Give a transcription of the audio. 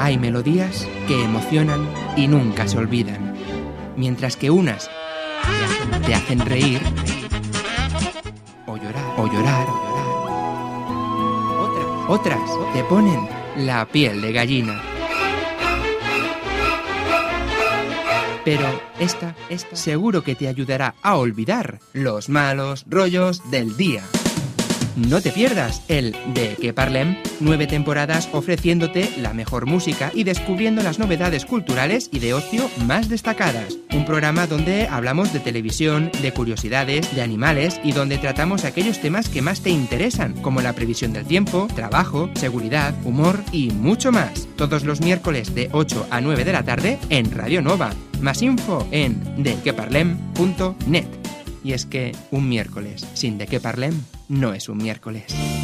Hay melodías que emocionan y nunca se olvidan, mientras que unas te hacen reír o llorar. Otras te ponen la piel de gallina. Pero esta seguro que te ayudará a olvidar los malos rollos del día. No te pierdas el De Què Parlem, 9 temporadas ofreciéndote la mejor música y descubriendo las novedades culturales y de ocio más destacadas. Un programa donde hablamos de televisión, de curiosidades, de animales y donde tratamos aquellos temas que más te interesan, como la previsión del tiempo, trabajo, seguridad, humor y mucho más. Todos los miércoles de 8 a 9 de la tarde en Radio Nova. Más info en dequeparlem.net. Y es que un miércoles sin De Què Parlem no es un miércoles.